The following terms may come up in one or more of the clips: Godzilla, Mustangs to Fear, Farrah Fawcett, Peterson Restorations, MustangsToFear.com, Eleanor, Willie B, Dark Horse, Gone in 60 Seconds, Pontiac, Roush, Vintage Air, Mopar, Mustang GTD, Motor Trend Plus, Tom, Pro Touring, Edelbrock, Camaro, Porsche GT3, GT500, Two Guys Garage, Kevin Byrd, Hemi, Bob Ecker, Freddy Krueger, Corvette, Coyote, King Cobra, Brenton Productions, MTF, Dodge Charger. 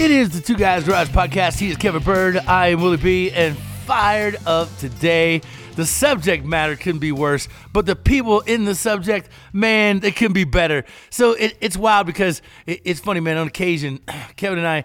It is the Two Guys Garage Podcast. He is Kevin Byrd. I am Willie B. And fired up today. The subject matter couldn't be worse, but the people in the subject, man, they couldn't be better. So it's wild because it's funny, man. On occasion, Kevin and I,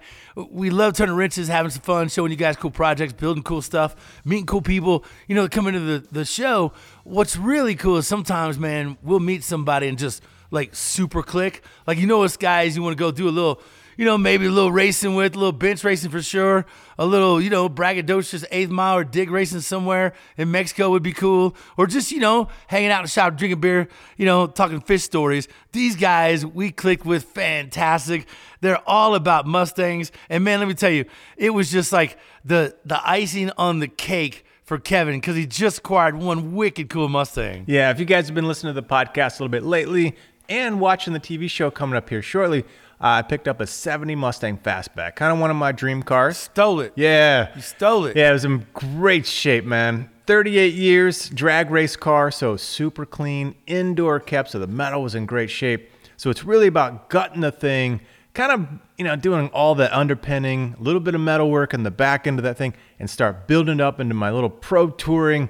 we love turning wrenches, having some fun, showing you guys cool projects, building cool stuff, meeting cool people, you know, that come into the show. What's really cool is sometimes, man, we'll meet somebody and just like super click. Like, you know, us guys, you want to go do a little, you know, maybe a little racing with, a little bench racing for sure, a little, you know, braggadocious 8th mile or dig racing somewhere in Mexico would be cool, or just, you know, hanging out in the shop, drinking beer, you know, talking fish stories. These guys we clicked with fantastic. They're all about Mustangs. And man, let me tell you, it was just like the icing on the cake for Kevin, because he just acquired one wicked cool Mustang. Yeah, if you guys have been listening to the podcast a little bit lately and watching the TV show coming up here shortly, I picked up a 70 Mustang Fastback, kind of one of my dream cars. Stole it. Yeah. You stole it. Yeah, it was in great shape, man. 38 years, drag race car, so super clean, indoor kept, so the metal was in great shape. So it's really about gutting the thing, kind of, you know, doing all the underpinning, a little bit of metal work in the back end of that thing, and start building it up into my little pro touring,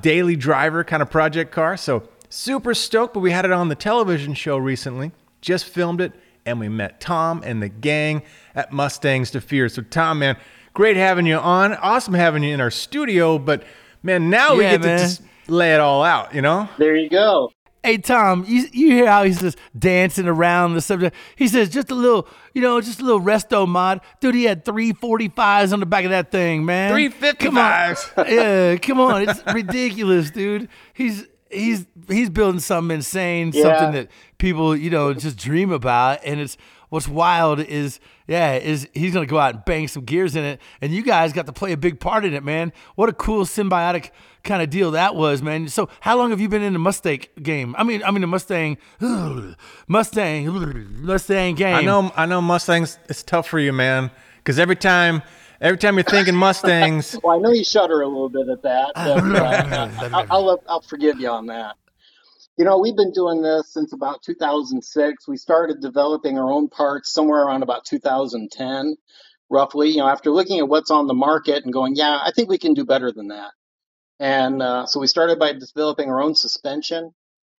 daily driver kind of project car. So super stoked, but we had it on the television show recently, just filmed it. And we met Tom and the gang at Mustangs to Fear. So, Tom, man, great having you on. Awesome having you in our studio. But, man, now we get to just lay it all out, you know? There you go. Hey, Tom, you hear how he's just dancing around the subject? He says just a little, you know, just a little resto mod. Dude, he had 345s on the back of that thing, man. 355s. Come on. Yeah, come on. It's ridiculous, dude. He's building something insane, something that people, you know, just dream about. And it's what's wild is he's going to go out and bang some gears in it. And you guys got to play a big part in it, man. What a cool symbiotic kind of deal that was, man. So how long have you been in the Mustang game? I mean the Mustang game. I know Mustangs, it's tough for you, man. Because every time you're thinking Mustangs. Well, I know you shudder a little bit at that, but I'll forgive you on that. You know, we've been doing this since about 2006. We started developing our own parts somewhere around about 2010, roughly. You know, after looking at what's on the market and going, yeah, I think we can do better than that. And so we started by developing our own suspension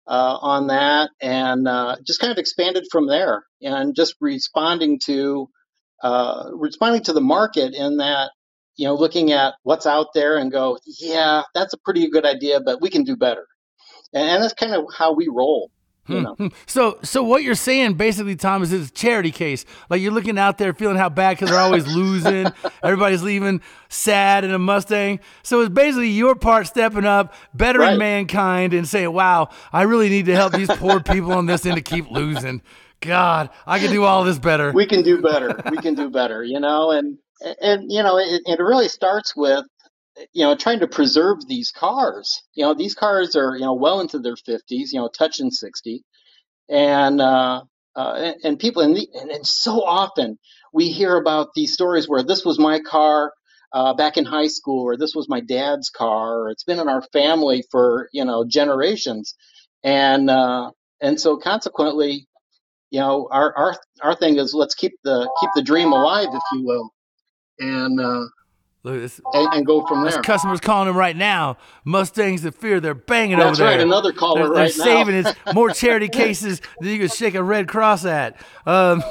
on that, and just kind of expanded from there and just responding to the market in that, you know, looking at what's out there and go, yeah, that's a pretty good idea, but we can do better. And that's kind of how we roll, you know. So what you're saying basically, Tom, is it's a charity case. Like you're looking out there feeling how bad because they're always losing. Everybody's leaving sad in a Mustang. So it's basically your part stepping up, bettering mankind and saying, wow, I really need to help these poor people on this end to keep losing. God, I can do all this better. We can do better, you know, and you know, it really starts with, you know, trying to preserve these cars. You know, these cars are, you know, well into their 50s, you know, touching 60. And, and people, and so often we hear about these stories where this was my car back in high school, or this was my dad's car, or it's been in our family for, you know, generations, and so consequently, you know, our thing is let's keep the dream alive, if you will, and go from there. There's customers calling them right now. Mustangs to Fear, they're banging over there. That's right, another caller right now. They're saving it. More charity cases than you could shake a Red Cross at. That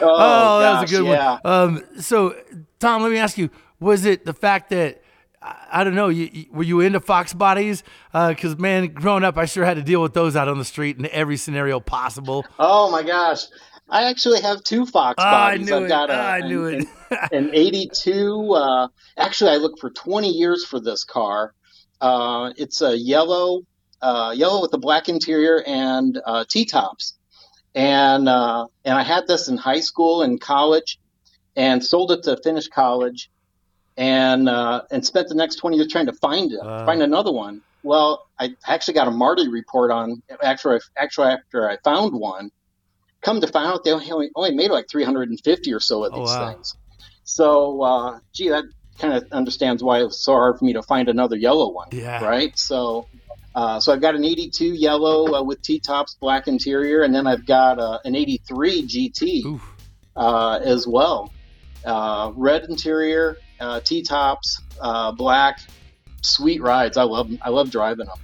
was a good one. So, Tom, let me ask you, was it the fact that, I don't know, were you into Fox bodies? Because, man, growing up, I sure had to deal with those out on the street in every scenario possible. Oh, my gosh. I actually have two Fox bodies. I've got an 82. Actually, I looked for 20 years for this car. It's a yellow with a black interior and T-tops. And I had this in high school and college and sold it to finish college and spent the next 20 years trying to find it, find another one. Well, I actually got a Marty report on actually after I found one. Come to find out, they only made like 350 or so of these things. So, that kind of understands why it was so hard for me to find another yellow one, right? So, I've got an 82 yellow with T-tops, black interior, and then I've got an 83 GT as well. Red interior, T-tops, black, sweet rides. I love them. I love driving them.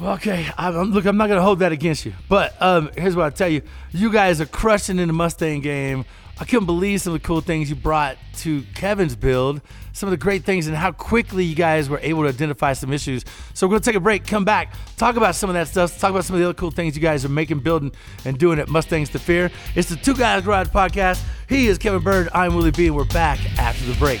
Okay, I'm not going to hold that against you, but here's what I'll tell you. You guys are crushing in the Mustang game. I couldn't believe some of the cool things you brought to Kevin's build, some of the great things, and how quickly you guys were able to identify some issues. So we're going to take a break, come back, talk about some of that stuff, talk about some of the other cool things you guys are making, building, and doing at Mustangs to Fear. It's the Two Guys Garage Podcast. He is Kevin Byrd. I'm Willie B. And we're back after the break.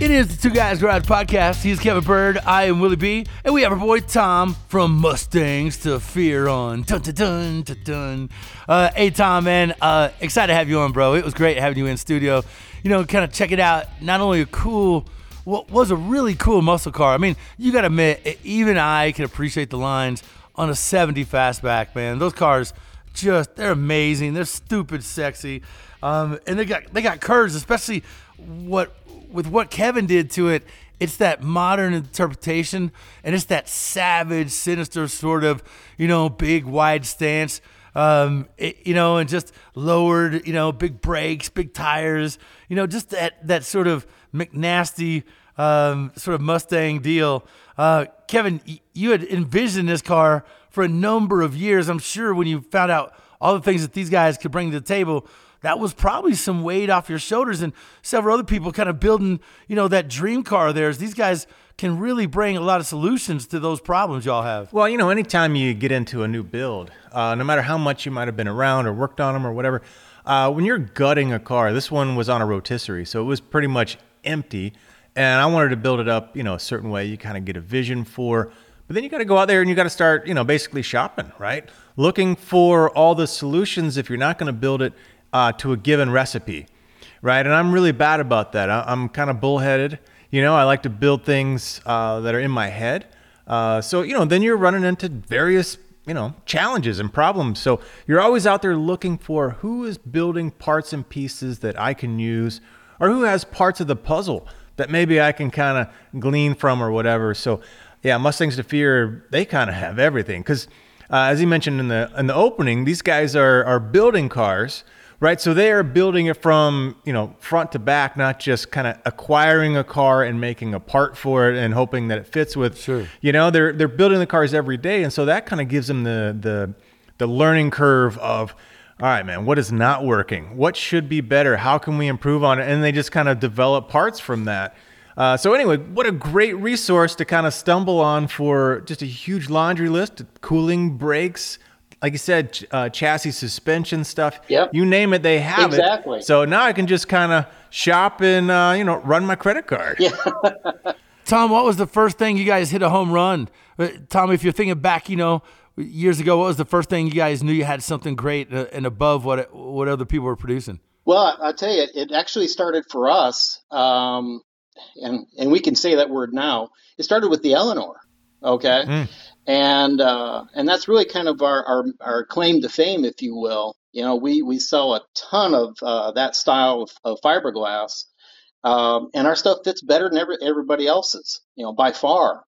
It is the Two Guys Garage Podcast. He's Kevin Byrd. I am Willie B. And we have our boy Tom from Mustangs to Fear on. Dun, dun, dun, dun, dun. Hey, Tom, man. Excited to have you on, bro. It was great having you in studio. You know, kind of check it out. Not only a cool, what was a really cool muscle car. I mean, you got to admit, even I can appreciate the lines on a 70 fastback, man. Those cars, just, they're amazing. They're stupid sexy. And they got curves, especially with what Kevin did to it. It's that modern interpretation, and it's that savage, sinister sort of, you know, big, wide stance, you know, and just lowered, you know, big brakes, big tires, you know, just that sort of McNasty sort of Mustang deal. Kevin, you had envisioned this car for a number of years. I'm sure when you found out all the things that these guys could bring to the table, that was probably some weight off your shoulders, and several other people kind of building, you know, that dream car of theirs. These guys can really bring a lot of solutions to those problems y'all have. Well, you know, anytime you get into a new build, no matter how much you might have been around or worked on them or whatever, when you're gutting a car, this one was on a rotisserie, so it was pretty much empty, and I wanted to build it up, you know, a certain way you kind of get a vision for. But then you got to go out there and you got to start, you know, basically shopping, right? Looking for all the solutions if you're not going to build it to a given recipe, right? And I'm really bad about that. I'm kind of bullheaded. You know, I like to build things that are in my head. So, you know, then you're running into various, you know, challenges and problems. So you're always out there looking for who is building parts and pieces that I can use, or who has parts of the puzzle that maybe I can kind of glean from or whatever. So Yeah, Mustangs to Fear, they kind of have everything. Because as he mentioned in the opening, these guys are building cars, right? So they are building it from, you know, front to back, not just kind of acquiring a car and making a part for it and hoping that it fits with, sure. You know, they're building the cars every day. And so that kind of gives them the learning curve of, all right, man, what is not working? What should be better? How can we improve on it? And they just kind of develop parts from that. So anyway, what a great resource to kind of stumble on for just a huge laundry list, cooling, brakes, like you said, chassis, suspension stuff. Yep. You name it, they have exactly. it. So now I can just kind of shop and, run my credit card. Yeah. Tom, what was the first thing you guys hit a home run? Tom, if you're thinking back, years ago, what was the first thing you guys knew you had something great and above what other people were producing? Well, I'll tell you, it actually started for us. And we can say that word now. It started with the Eleanor, okay? Mm. And that's really kind of our claim to fame, if you will. You know, we sell a ton of that style of fiberglass, and our stuff fits better than everybody else's, by far.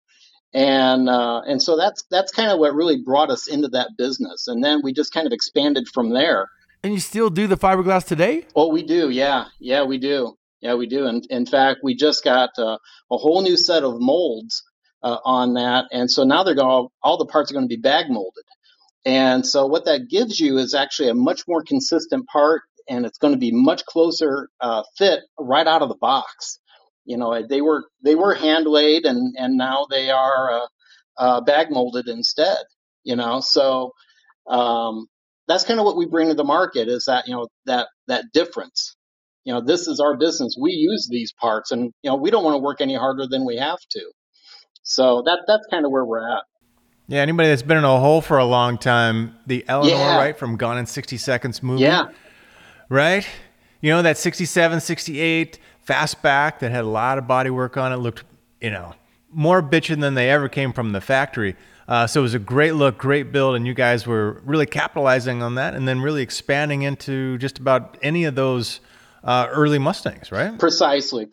And so that's kind of what really brought us into that business. And then we just kind of expanded from there. And you still do the fiberglass today? Oh, we do. Yeah. Yeah, we do. Yeah, we do. And in fact, we just got a whole new set of molds on that. And so now they're going, all the parts are going to be bag molded. And so what that gives you is actually a much more consistent part, and it's going to be much closer fit right out of the box. You know, they were hand laid, and now they are bag molded instead. So that's kind of what we bring to the market, is that that difference. This is our business. We use these parts, and we don't want to work any harder than we have to. So that's kind of where we're at. Yeah, anybody that's been in a hole for a long time, the Eleanor, right, from Gone in 60 Seconds movie, right? That 67, 68. Fastback that had a lot of body work on it, looked, more bitchin' than they ever came from the factory. So it was a great look, great build, and you guys were really capitalizing on that and then really expanding into just about any of those early Mustangs, right? Precisely.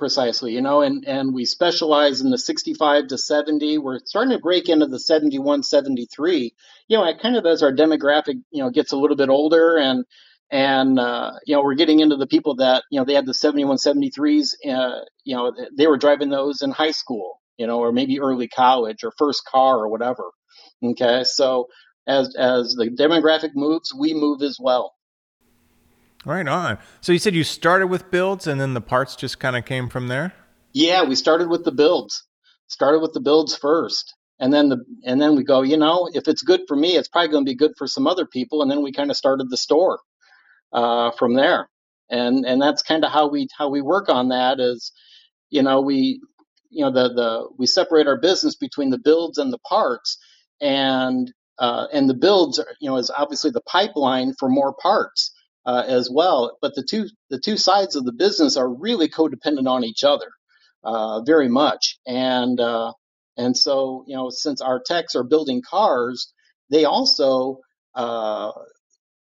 And we specialize in the 65 to 70. We're starting to break into the 71, 73. Kind of as our demographic, gets a little bit older, and we're getting into the people that, they had the 71, 73s, they were driving those in high school, or maybe early college or first car or whatever. Okay. So as the demographic moves, we move as well. Right on. So you said you started with builds and then the parts just kind of came from there? Yeah. We started with the builds first. And then we go, if it's good for me, it's probably going to be good for some other people. And then we kind of started the store from there, and that's kind of how we work on that, is we separate our business between the builds and the parts, and the builds is obviously the pipeline for more parts as well, but the two sides of the business are really codependent on each other very much, and so since our techs are building cars, they also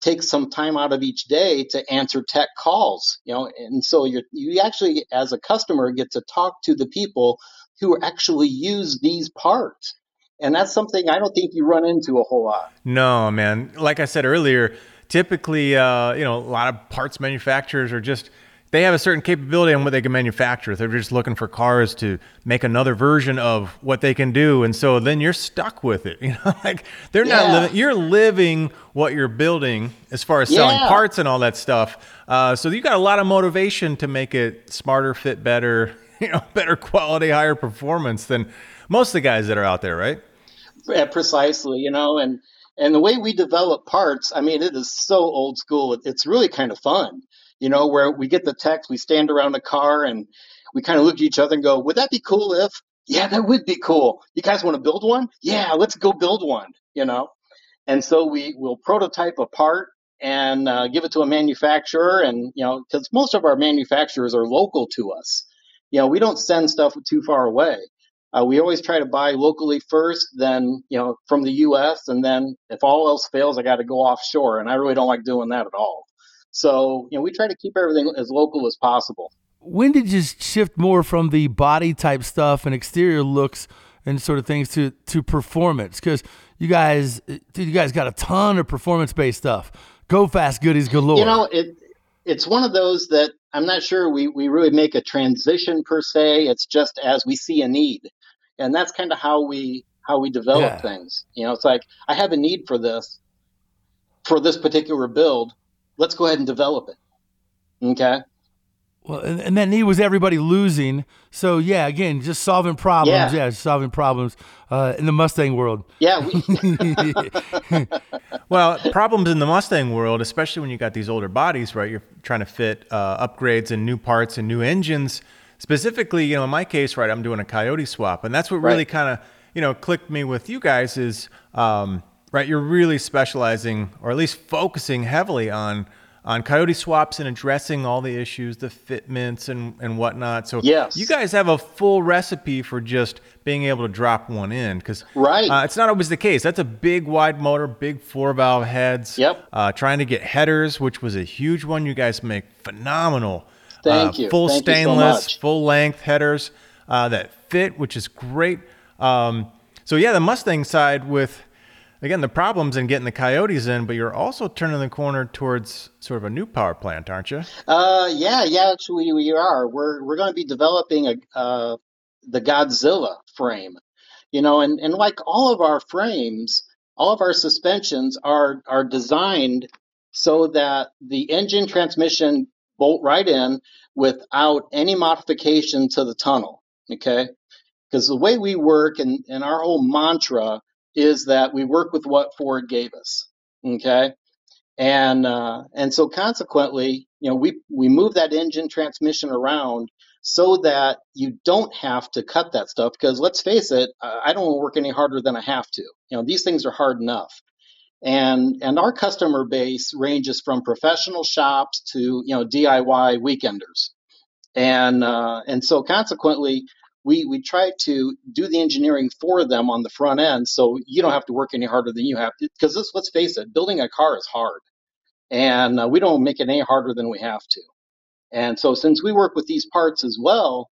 take some time out of each day to answer tech calls, and so you actually, as a customer, get to talk to the people who actually use these parts. And that's something I don't think you run into a whole lot. No, man. Like I said earlier, typically, a lot of parts manufacturers are just, they have a certain capability on what they can manufacture. They're just looking for cars to make another version of what they can do. And so then you're stuck with it. They're not living, you're living what you're building as far as selling parts and all that stuff. So you got a lot of motivation to make it smarter, fit better, better quality, higher performance than most of the guys that are out there, right? Yeah, precisely, and the way we develop parts, it is so old school. It's really kind of fun. Where we get the text, we stand around a car and we kind of look at each other and go, would that be cool if? Yeah, that would be cool. You guys want to build one? Yeah, let's go build one, And so we will prototype a part and give it to a manufacturer. And, because most of our manufacturers are local to us. We don't send stuff too far away. We always try to buy locally first, then, from the U.S. And then if all else fails, I got to go offshore. And I really don't like doing that at all. So, we try to keep everything as local as possible. When did you shift more from the body type stuff and exterior looks and sort of things to performance, because you guys got a ton of performance-based stuff. Go fast goodies galore. You know, it's one of those that I'm not sure we really make a transition per se. It's just as we see a need, and that's kind of how we develop things. You know, it's like, I have a need for this particular build. Let's go ahead and develop it. Okay. Well, and that need was everybody losing. So yeah, again, just solving problems. Yeah, solving problems in the Mustang world. Yeah. Well, problems in the Mustang world, especially when you got these older bodies, right? You're trying to fit upgrades and new parts and new engines. Specifically, you know, in my case, right, I'm doing a Coyote swap, and that's what really kind of, you know, clicked me with you guys is, right, you're really specializing, or at least focusing heavily on Coyote swaps and addressing all the issues, the fitments and whatnot. So you guys have a full recipe for just being able to drop one in, because it's not always the case. That's a big wide motor, big 4-valve heads. Yep. Trying to get headers, which was a huge one. You guys make phenomenal. Thank you. Full Thank stainless, you so much. Full length headers that fit, which is great. So yeah, the Mustang side with, again, the problems in getting the Coyotes in, but you're also turning the corner towards sort of a new power plant, aren't you? Actually, we are. We're going to be developing the Godzilla frame, you know, and like all of our frames, all of our suspensions are designed so that the engine transmission bolt right in without any modification to the tunnel. Okay, because the way we work and our whole mantra is that we work with what Ford gave us, okay? And so consequently, you know, we move that engine transmission around so that you don't have to cut that stuff, because let's face it, I don't want to work any harder than I have to. You know, these things are hard enough. And our customer base ranges from professional shops to, you know, DIY weekenders. And so consequently, we try to do the engineering for them on the front end, so you don't have to work any harder than you have to. Because let's face it, building a car is hard, and we don't make it any harder than we have to. And so since we work with these parts as well,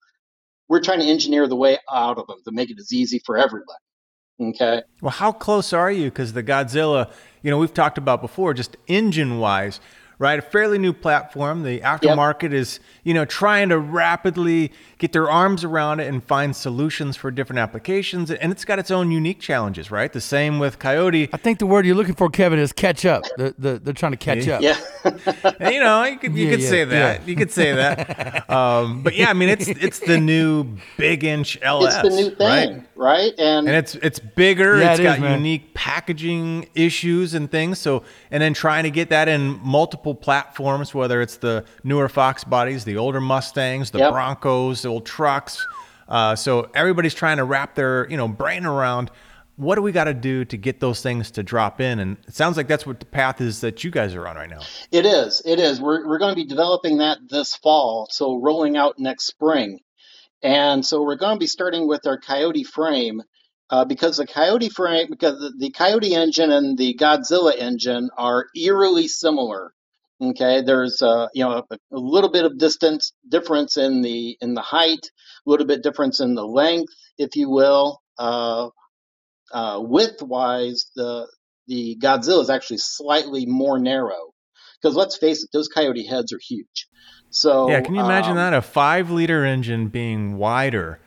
we're trying to engineer the way out of them to make it as easy for everybody. Okay. Well, how close are you? Because the Godzilla, you know, we've talked about before, just engine-wise, right? A fairly new platform. The aftermarket is, you know, trying to rapidly get their arms around it and find solutions for different applications. And it's got its own unique challenges, right? The same with Coyote. I think the word you're looking for, Kevin, is catch up. They're trying to catch up. Yeah. And, you know, you could say that. Yeah. You could say that. But yeah, I mean, it's the new big inch LS. It's the new thing, right? And it's bigger. Yeah, it's got unique packaging issues and things. So, and then trying to get that in multiple platforms, whether it's the newer Fox bodies, the older Mustangs, the Broncos, the old trucks. So everybody's trying to wrap their, you know, brain around what do we got to do to get those things to drop in? And it sounds like that's what the path is that you guys are on right now. It is. We're going to be developing that this fall, so rolling out next spring. And so we're going to be starting with our Coyote frame, because the Coyote engine and the Godzilla engine are eerily similar. Okay, there's a little bit of distance difference in the height, a little bit difference in the length, if you will. Width-wise, the Godzilla is actually slightly more narrow, because let's face it, those Coyote heads are huge. So yeah, can you imagine that a 5-liter engine being wider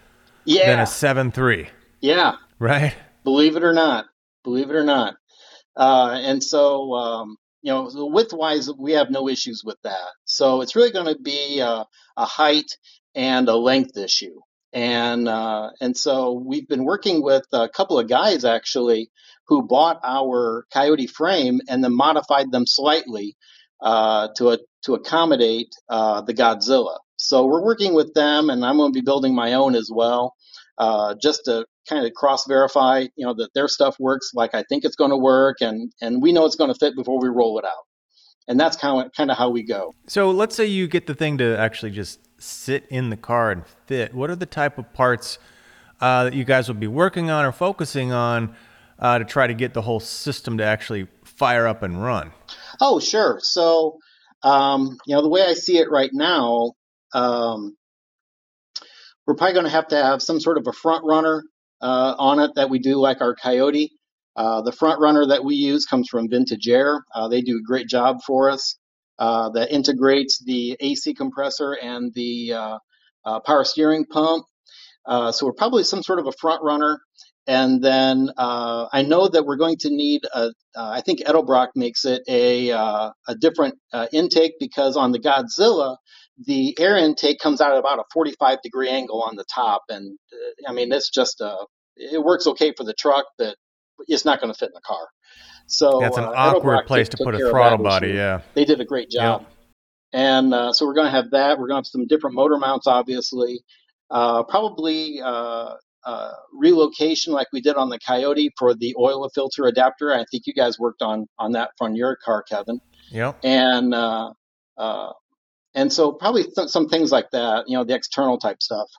than a 7.3? Yeah, right. Believe it or not, and so. You know, width-wise, we have no issues with that. So it's really going to be a height and a length issue. And so we've been working with a couple of guys, actually, who bought our Coyote frame and then modified them slightly to accommodate the Godzilla. So we're working with them, and I'm going to be building my own as well, just to kind of cross-verify, you know, that their stuff works like I think it's going to work, and we know it's going to fit before we roll it out. And that's kind of how we go. So let's say you get the thing to actually just sit in the car and fit. What are the type of parts that you guys will be working on or focusing on to try to get the whole system to actually fire up and run? Oh, sure. So, you know, the way I see it right now, we're probably going to have some sort of a front runner on it that we do, like our Coyote. The front runner that we use comes from Vintage Air. They do a great job for us. That integrates the AC compressor and the power steering pump. So we're probably some sort of a front runner. And then I know that we're going to need, I think Edelbrock makes it a different intake, because on the Godzilla, the air intake comes out at about a 45-degree angle on the top. And I mean, it's just, it works okay for the truck, but it's not going to fit in the car. So that's an awkward place to put a throttle body. Yeah, they did a great job. Yep. And so we're going to have that. We're going to have some different motor mounts, obviously. Probably relocation like we did on the Coyote for the oil filter adapter. I think you guys worked on that from your car, Kevin. Yep. And so probably some things like that. You know, the external type stuff.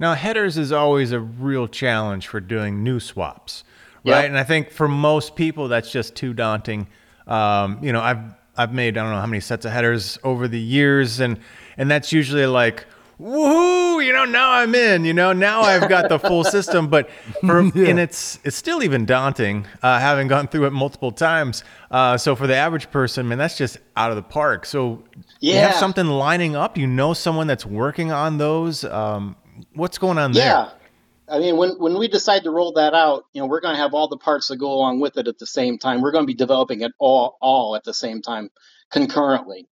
Now, headers is always a real challenge for doing new swaps. Right. Yep. And I think for most people, that's just too daunting. You know, I've made, I don't know how many sets of headers over the years, and that's usually like, woohoo, you know, now I'm in, you know, now I've got the full system, but and it's still even daunting, having gone through it multiple times. So for the average person, man, that's just out of the park. So you have something lining up, you know, someone that's working on those, what's going on there? Yeah. I mean, when we decide to roll that out, you know, we're going to have all the parts that go along with it at the same time. We're going to be developing it all at the same time, concurrently,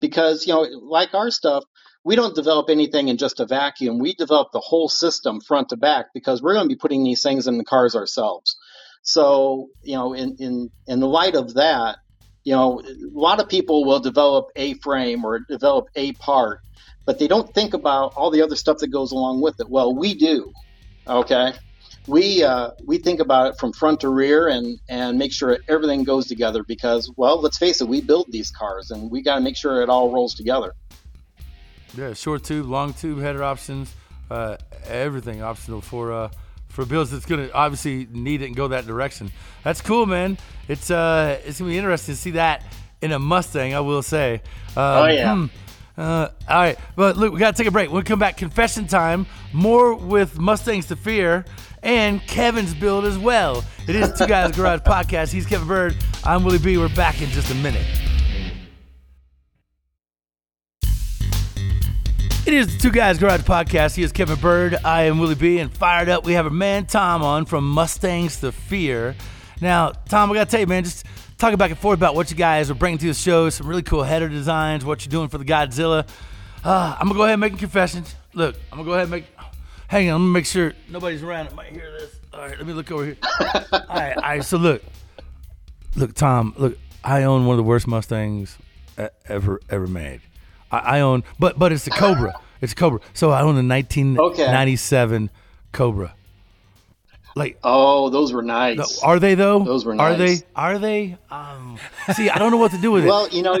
because, you know, like our stuff, we don't develop anything in just a vacuum. We develop the whole system front to back, because we're going to be putting these things in the cars ourselves. So, you know, in the light of that, you know, a lot of people will develop a frame or develop a part, but they don't think about all the other stuff that goes along with it. Well, we do. Okay, we think about it from front to rear and make sure everything goes together, because, well, let's face it, we build these cars and we got to make sure it all rolls together. Yeah, short tube, long tube, header options, everything optional for builds that's going to obviously need it and go that direction. That's cool, man. It's going to be interesting to see that in a Mustang, I will say. All right, but look, we got to take a break. We'll come back, confession time, more with Mustangs to Fear and Kevin's build as well. It is Two Guys Garage Podcast. He's Kevin Byrd. I'm Willie B. We're back in just a minute. It is the Two Guys Garage Podcast. He is Kevin Byrd. I am Willie B. And fired up, we have our man Tom on from Mustangs to Fear. Now, Tom, I got to tell you, man, just talking back and forth about what you guys are bringing to the show, some really cool header designs, what you're doing for the Godzilla. I'm going to go ahead and make a confession. Look, I'm going to go ahead and make... Hang on, I'm going to make sure nobody's around that might hear this. All right, let me look over here. All right, so look. Look, Tom, look, I own one of the worst Mustangs ever made. I own... But it's the Cobra. It's a Cobra. So I own a 1997 Cobra. Like, oh, those were nice. Are they though? Those were nice. Are they? See, I don't know what to do with Well, you know,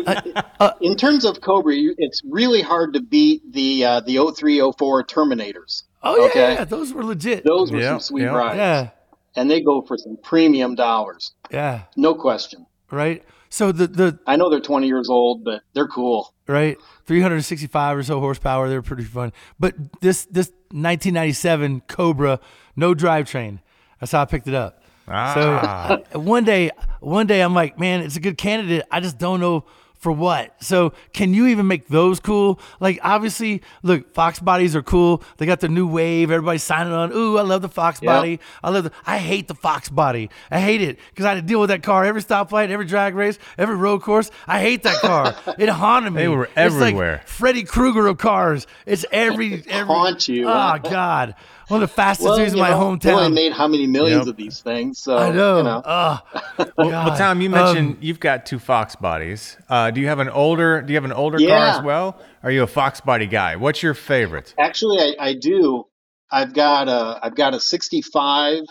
in terms of Cobra, it's really hard to beat the 0304 Terminators. Oh yeah, okay? Yeah, those were legit. Those were some sweet rides. Yeah, and they go for some premium dollars. Yeah, no question. Right. So the I know they're 20 years old, but they're cool. Right, 365 or so horsepower. They're pretty fun. But this 1997 Cobra, no drivetrain. That's how I picked it up. So one day I'm like, man, it's a good candidate. I just don't know for what. So can you even make those cool? Like, obviously, look, Fox bodies are cool. They got the new wave. Everybody's signing on. Ooh, I love the Fox body. I hate the Fox body. I hate it because I had to deal with that car every stoplight, every drag race, every road course. I hate that car. It haunted me. They were everywhere. It's like Freddy Krueger of cars. It's every haunt you. Oh God. One of the fastest dudes in my hometown. Well, I made how many millions of these things. So, I know. You know. Well, Tom, you mentioned you've got two Fox bodies. Do you have an older car as well? Are you a Fox body guy? What's your favorite? Actually, I do. I've got a 65,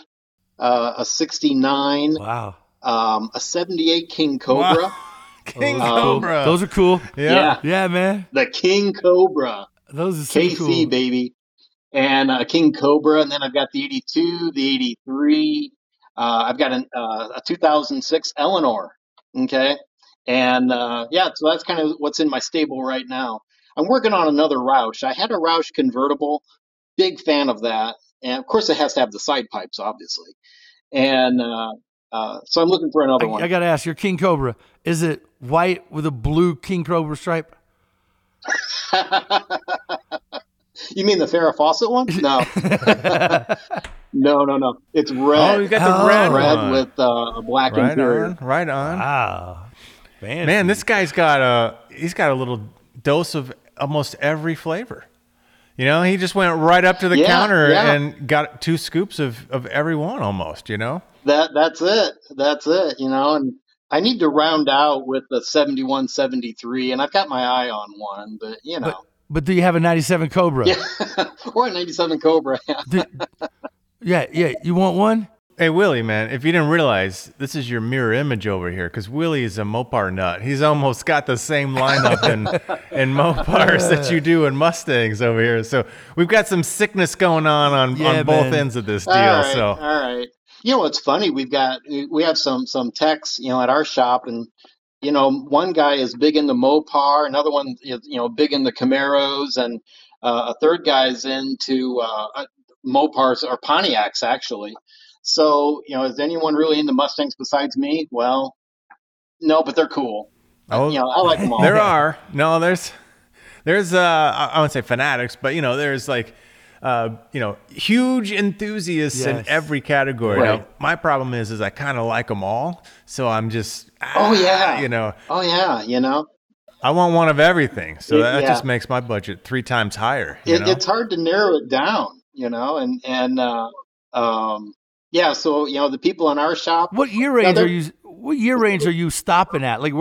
a 69. Wow. A 78 King Cobra. Wow. King Cobra. Those are cool. Yeah. Yeah, man. The King Cobra. Those are so cool. KC, baby. And a King Cobra, and then I've got the 82, the 83. I've got a 2006 Eleanor, okay? And, so that's kind of what's in my stable right now. I'm working on another Roush. I had a Roush convertible, big fan of that, And of course it has to have the side pipes, obviously. And so I'm looking for another one. I got to ask, your King Cobra, is it white with a blue King Cobra stripe? You mean the Farrah Fawcett one? No. No. It's red. Oh, you got the red with a black interior. Right on. Wow. Fancy. Man, this guy's got a little dose of almost every flavor. You know, he just went right up to the counter and got two scoops of every one almost, you know? That's it, you know, and I need to round out with the 71, 73, and I've got my eye on one, but, you know. But do you have a 97 Cobra? Yeah. Or a 97 Cobra. Yeah. You want one? Hey, Willie, man, if you didn't realize, this is your mirror image over here, because Willie is a Mopar nut. He's almost got the same lineup in Mopars that you do in Mustangs over here. So we've got some sickness going on both ends of this deal. All right. You know, it's funny. We have some techs, you know, at our shop, and, you know, one guy is big into Mopar, another one is, you know, big into Camaros, and a third guy is into Mopars or Pontiacs, actually. So, you know, is anyone really into Mustangs besides me? Well, no, but they're cool. Oh, you know, I like them all. There are. No, there's I wouldn't say fanatics, but, you know, there's like, you know, huge enthusiasts in every category. Right. Now, my problem is I kind of like them all. So I'm just, you know. Oh, yeah, you know. I want one of everything. So that just makes my budget 3 times higher. It's hard to narrow it down, you know, and yeah, so you know the people in our shop. What year range are you stopping at? Like,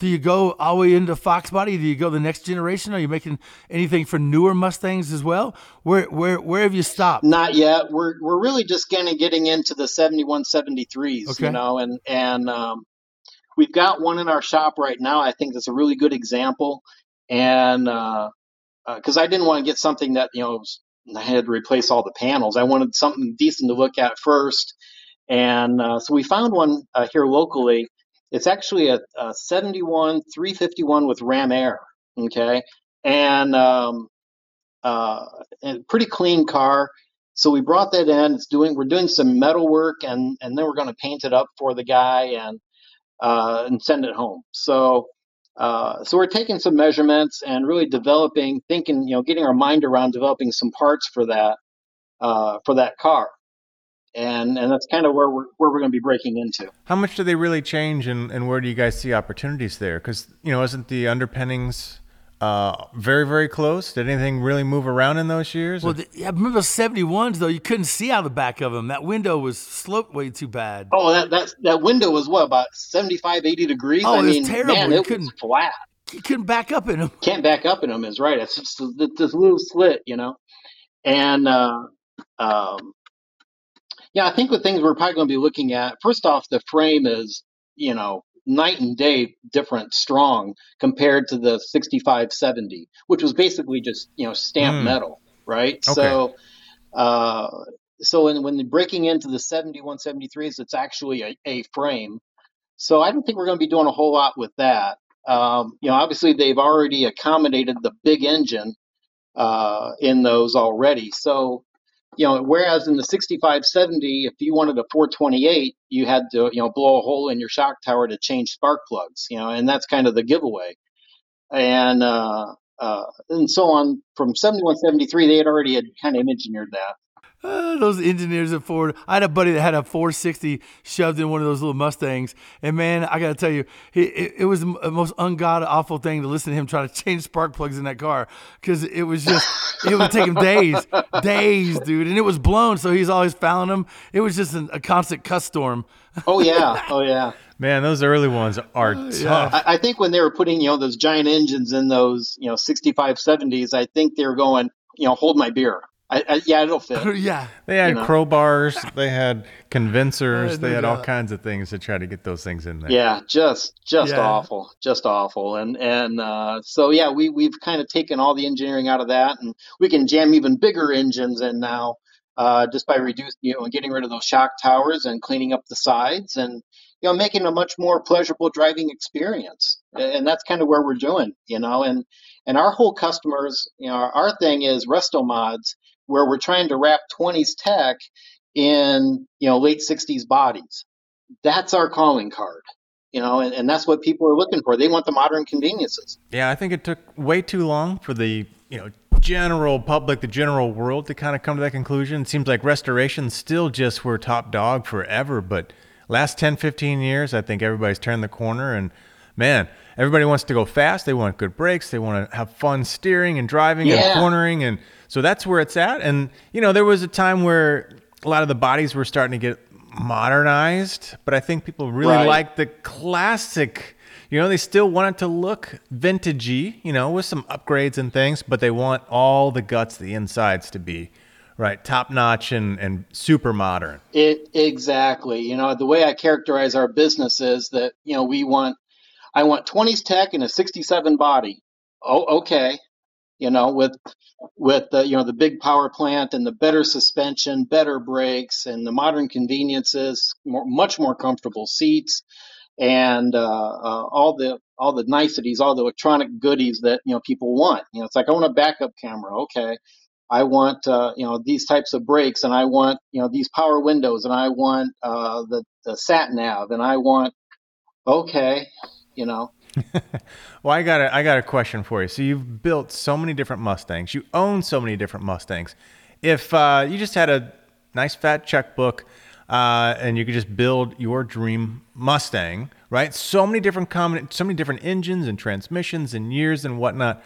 do you go all the way into Fox Body? Do you go the next generation? Are you making anything for newer Mustangs as well? Where have you stopped? Not yet. We're really just getting into the 71, 73s, okay. You know, and we've got one in our shop right now. I think that's a really good example, and because I didn't want to get something that, you know, I had to replace all the panels. I wanted something decent to look at first. And so we found one here locally. It's actually a 71 351 with Ram Air. Okay. And a pretty clean car. So we brought that in. We're doing some metal work and then we're going to paint it up for the guy and send it home. So we're taking some measurements and really getting our mind around developing some parts for that car. And that's kind of where we're going to be breaking into. How much do they really change and where do you guys see opportunities there? Because, you know, isn't the underpinnings very, very close? Did anything really move around in those years? Well, I remember 71s, though, you couldn't see out the back of them. That window was sloped way too bad. Oh, that window was about 75, 80 degrees? Oh, it was terrible. Man, it was flat. You couldn't back up in them. Can't back up in them is right. It's just this little slit, you know. And, yeah, I think the things we're probably going to be looking at, first off, the frame is, you know, night and day different strong compared to the 6570, which was basically just, you know, stamped metal, right? Okay. So when breaking into the 7173s, it's actually a frame. So I don't think we're going to be doing a whole lot with that. You know, obviously they've already accommodated the big engine in those already. So, you know, whereas in the 6570, if you wanted a 428, you had to, you know, blow a hole in your shock tower to change spark plugs, you know, and that's kind of the giveaway. And so on from 7173, they had already kind of engineered that. Those engineers at Ford. I had a buddy that had a 460 shoved in one of those little Mustangs. And, man, I got to tell you, it was the most ungod awful thing to listen to him try to change spark plugs in that car because it was just – it would take him days, dude. And it was blown, so he's always fouling them. It was just a constant cuss storm. Oh, yeah. Man, those early ones are tough. I think when they were putting, you know, those giant engines in those, you know, 6570s, I think they were going, you know, hold my beer. I it'll fit. Yeah. They had crowbars. They had convincers. They had all kinds of things to try to get those things in there. Yeah, just awful. Just awful. And so, yeah, we've kind of taken all the engineering out of that, and we can jam even bigger engines in now just by reducing, you know, and getting rid of those shock towers and cleaning up the sides and, you know, making a much more pleasurable driving experience. And that's kind of where we're doing, you know. And our whole customers, you know, our thing is resto mods. where we're trying to wrap 20s tech in, late 60s bodies. That's our calling card, and that's what people are looking for. They want the modern conveniences. Yeah, I think it took way too long for the, general public, the general world to kind of come to that conclusion. It seems like restorations still just were top dog forever, but last 10, 15 years, I think everybody's turned the corner, and man, everybody wants to go fast. They want good brakes. They want to have fun steering and driving and cornering. And so that's where it's at. And, there was a time where a lot of the bodies were starting to get modernized, but I think people really like the classic. They still want it to look vintagey, with some upgrades and things, but they want all the guts, the insides to be top notch and super modern. Exactly. The way I characterize our business is that, I want 20s tech and a 67 body. Oh, okay. With the, the big power plant and the better suspension, better brakes and the modern conveniences, much more comfortable seats and all the niceties, all the electronic goodies that, people want. It's like, I want a backup camera. Okay. I want, these types of brakes, and I want, these power windows, and I want the sat nav, and I want, Well, I got a question for you. So you've built so many different Mustangs. You own so many different Mustangs. If you just had a nice fat checkbook and you could just build your dream Mustang, right? So many different engines and transmissions and years and whatnot.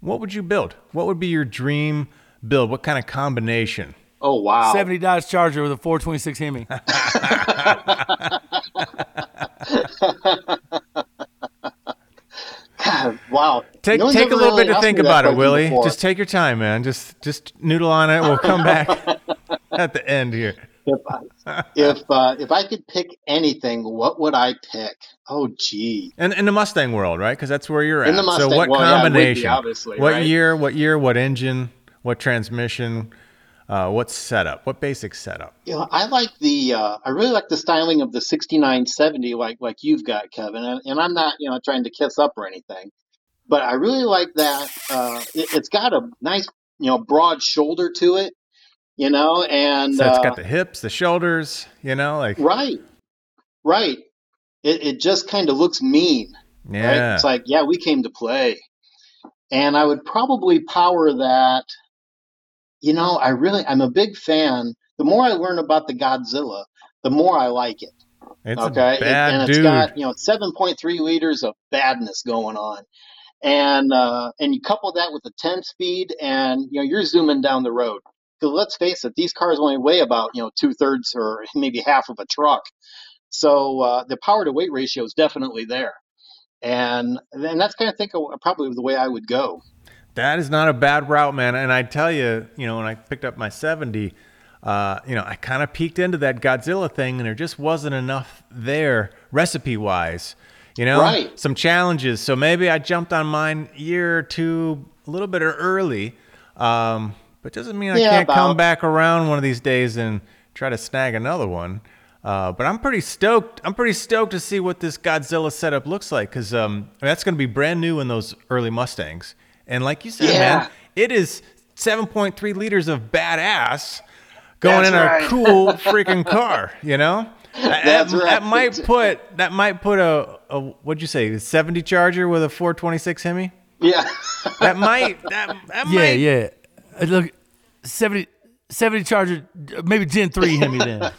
What would you build? What would be your dream build? What kind of combination? Oh, wow. 70 Dodge Charger with a 426 Hemi. God, wow. Take a little bit to think about it, Willie. Before. Just take your time, man. Just noodle on it. We'll come back at the end here. If I could pick anything, what would I pick? Oh, gee. And in the Mustang world, right? Because that's where you're at. In the Mustang, so what combination? Yeah, obviously, what year? What year? What engine? What transmission? What setup? What basic setup? I like I really like the styling of the 6970, like you've got, Kevin. And I'm not, trying to kiss up or anything, but I really like that. It's got a nice, broad shoulder to it, and so it's got the hips, the shoulders, right. It just kind of looks mean. Yeah, right? It's like, yeah, we came to play, and I would probably power that. I'm a big fan. The more I learn about the Godzilla, the more I like it. It's okay, it's got 7.3 liters of badness going on, and you couple that with the 10-speed, and you're zooming down the road. Because let's face it, these cars only weigh about 2/3 or maybe half of a truck, so the power to weight ratio is definitely there, and that's kind of probably the way I would go. That is not a bad route, man. And I tell you, when I picked up my 70, I kind of peeked into that Godzilla thing, and there just wasn't enough there recipe-wise, right. Some challenges. So maybe I jumped on mine a year or two, a little bit early, but doesn't mean I can't come back around one of these days and try to snag another one. But I'm pretty stoked. I'm pretty stoked to see what this Godzilla setup looks like, because that's going to be brand new in those early Mustangs. And like you said, man, it is 7.3 liters of badass going a cool freaking car, That's That might put a what'd you say, a 70 Charger with a 426 Hemi? Yeah. That might. Yeah. Look, 70 Charger, maybe Gen 3 Hemi then.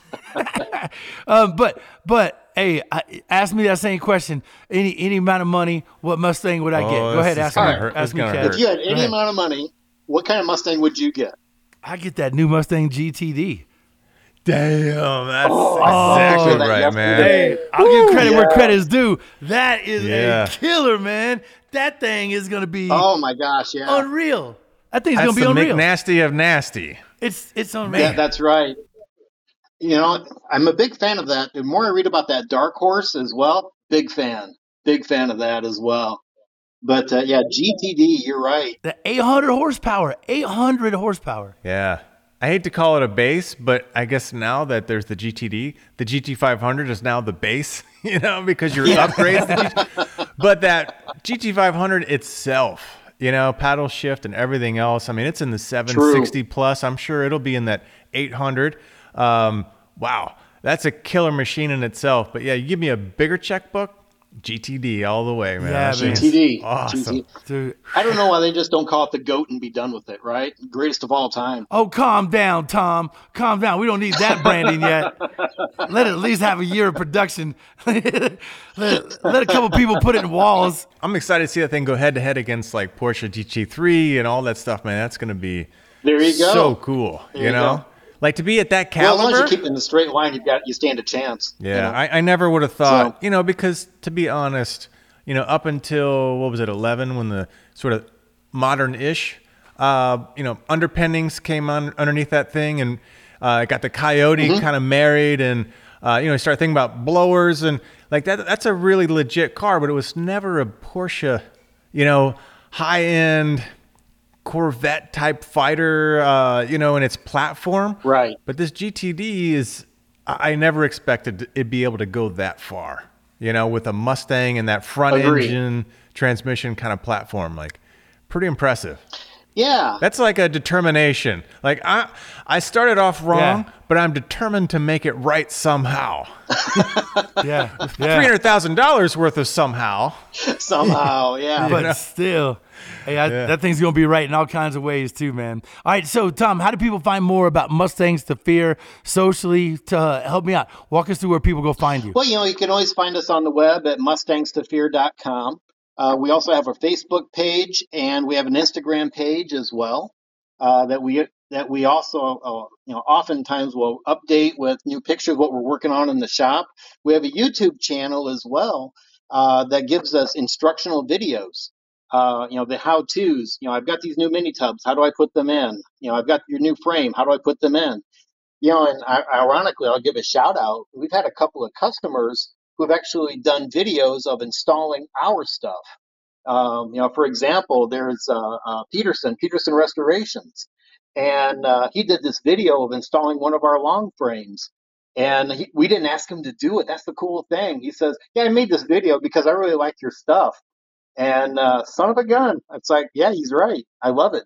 But hey, ask me that same question. Any amount of money, what Mustang would I get? Go ahead, ask me. Ask me, Kat. If you had any amount of money, what kind of Mustang would you get? I get that new Mustang GTD. Damn, that's exactly right, man. Hey, I'll give credit where credit is due. That is a killer, man. That thing is gonna be unreal. That thing's gonna be unreal. McNasty of nasty. It's unreal. Yeah, that's right. I'm a big fan of that. The more I read about that Dark Horse as well, big fan of that as well. But GTD, you're right. The 800 horsepower. Yeah. I hate to call it a base, but I guess now that there's the GTD, the GT500 is now the base, because you're upgrades. But that GT500 itself you know, paddle shift and everything else. I mean, it's in the 760 plus. I'm sure it'll be in that 800. Wow. That's a killer machine in itself. But yeah, you give me a bigger checkbook, GTD all the way, man. Yeah, GTD. Awesome. GTD. I don't know why they just don't call it the GOAT and be done with it, right? Greatest of all time. Oh, calm down, Tom. Calm down. We don't need that branding yet. Let it at least have a year of production. let a couple people put it in walls. I'm excited to see that thing go head-to-head against like Porsche GT3 and all that stuff, man. That's going to be so cool, you know? Like, to be at that caliber. Well, as long as you keep in the straight line, you stand a chance. Yeah, you know? I never would have thought, because to be honest, up until, 11, when the sort of modern-ish, underpinnings came on underneath that thing, and it got the Coyote kind of married, and, you start thinking about blowers, and like that's a really legit car, but it was never a Porsche, high-end Corvette type fighter, in its platform. Right. But this GTD is, I never expected it be able to go that far, with a Mustang and that front engine transmission kind of platform, like pretty impressive. Yeah. That's like a determination. Like I started off wrong, but I'm determined to make it right somehow. Yeah. $300,000 worth of somehow. Somehow. Yeah. But still. Hey, that thing's going to be right in all kinds of ways too, man. All right, so Tom, how do people find more about Mustangs to Fear socially? To help me out, walk us through where people go find you. Well, you can always find us on the web at MustangsToFear.com. We also have our Facebook page, and we have an Instagram page as well that we also oftentimes will update with new pictures of what we're working on in the shop. We have a YouTube channel as well that gives us instructional videos. The how-tos, I've got these new mini tubs. How do I put them in? I've got your new frame. How do I put them in? And ironically, I'll give a shout out. We've had a couple of customers who've actually done videos of installing our stuff. For example, there's Peterson Restorations. And he did this video of installing one of our long frames. And we didn't ask him to do it. That's the cool thing. He says, yeah, I made this video because I really like your stuff. And son of a gun, it's like, yeah, he's right. I love it,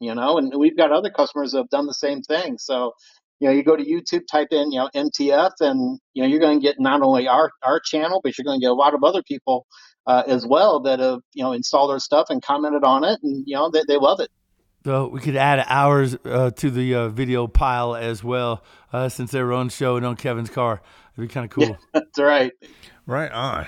and we've got other customers that have done the same thing. So, you go to YouTube, type in, MTF, and, you're going to get not only our channel, but you're going to get a lot of other people as well that have, installed our stuff and commented on it, and, they love it. So we could add hours to the video pile as well, since they were on show and on Kevin's car. It'd be kind of cool. Yeah, that's right. Right on.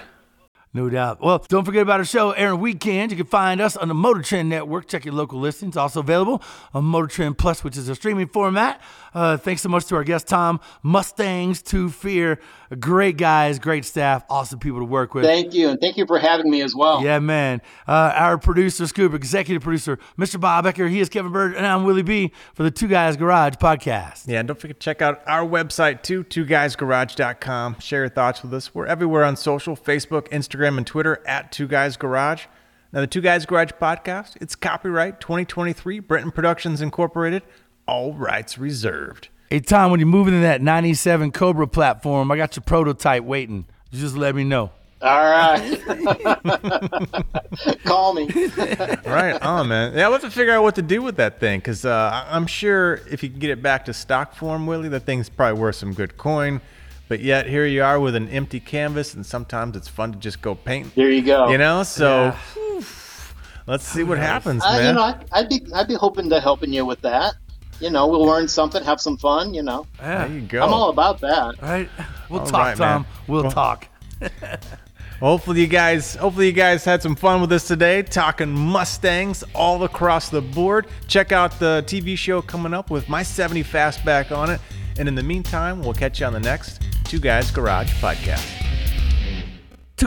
No doubt. Well, don't forget about our show, Aaron Weekend. You can find us on the Motor Trend Network. Check your local listings. Also available on Motor Trend Plus, which is a streaming format. Thanks so much to our guest, Tom. Mustangs to Fear. Great guys, great staff, awesome people to work with. Thank you, and thank you for having me as well. Yeah, man. Our producer, Scoop, executive producer, Mr. Bob Ecker. He is Kevin Byrd, and I'm Willie B. for the Two Guys Garage podcast. Yeah, and don't forget to check out our website, too, twoguysgarage.com. Share your thoughts with us. We're everywhere on social, Facebook, Instagram, and Twitter, at Two Guys Garage. Now, the Two Guys Garage podcast, it's copyright 2023, Brenton Productions Incorporated. All rights reserved. Hey, Tom, when you're moving in that 97 Cobra platform, I got your prototype waiting. You just let me know. All right. Call me. Right on, man. Yeah, we'll have to figure out what to do with that thing, because I'm sure if you can get it back to stock form, Willie, that thing's probably worth some good coin. But yet, here you are with an empty canvas, and sometimes it's fun to just go paint. There you go. So yeah. Let's see what happens, man. I'd be hoping to helping you with that. We'll learn something, have some fun, Yeah. There you go. I'm all about that. All right. We'll talk, Tom. We'll talk. Hopefully you guys had some fun with us today, talking Mustangs all across the board. Check out the TV show coming up with my 70 Fastback on it. And in the meantime, we'll catch you on the next Two Guys Garage podcast. Two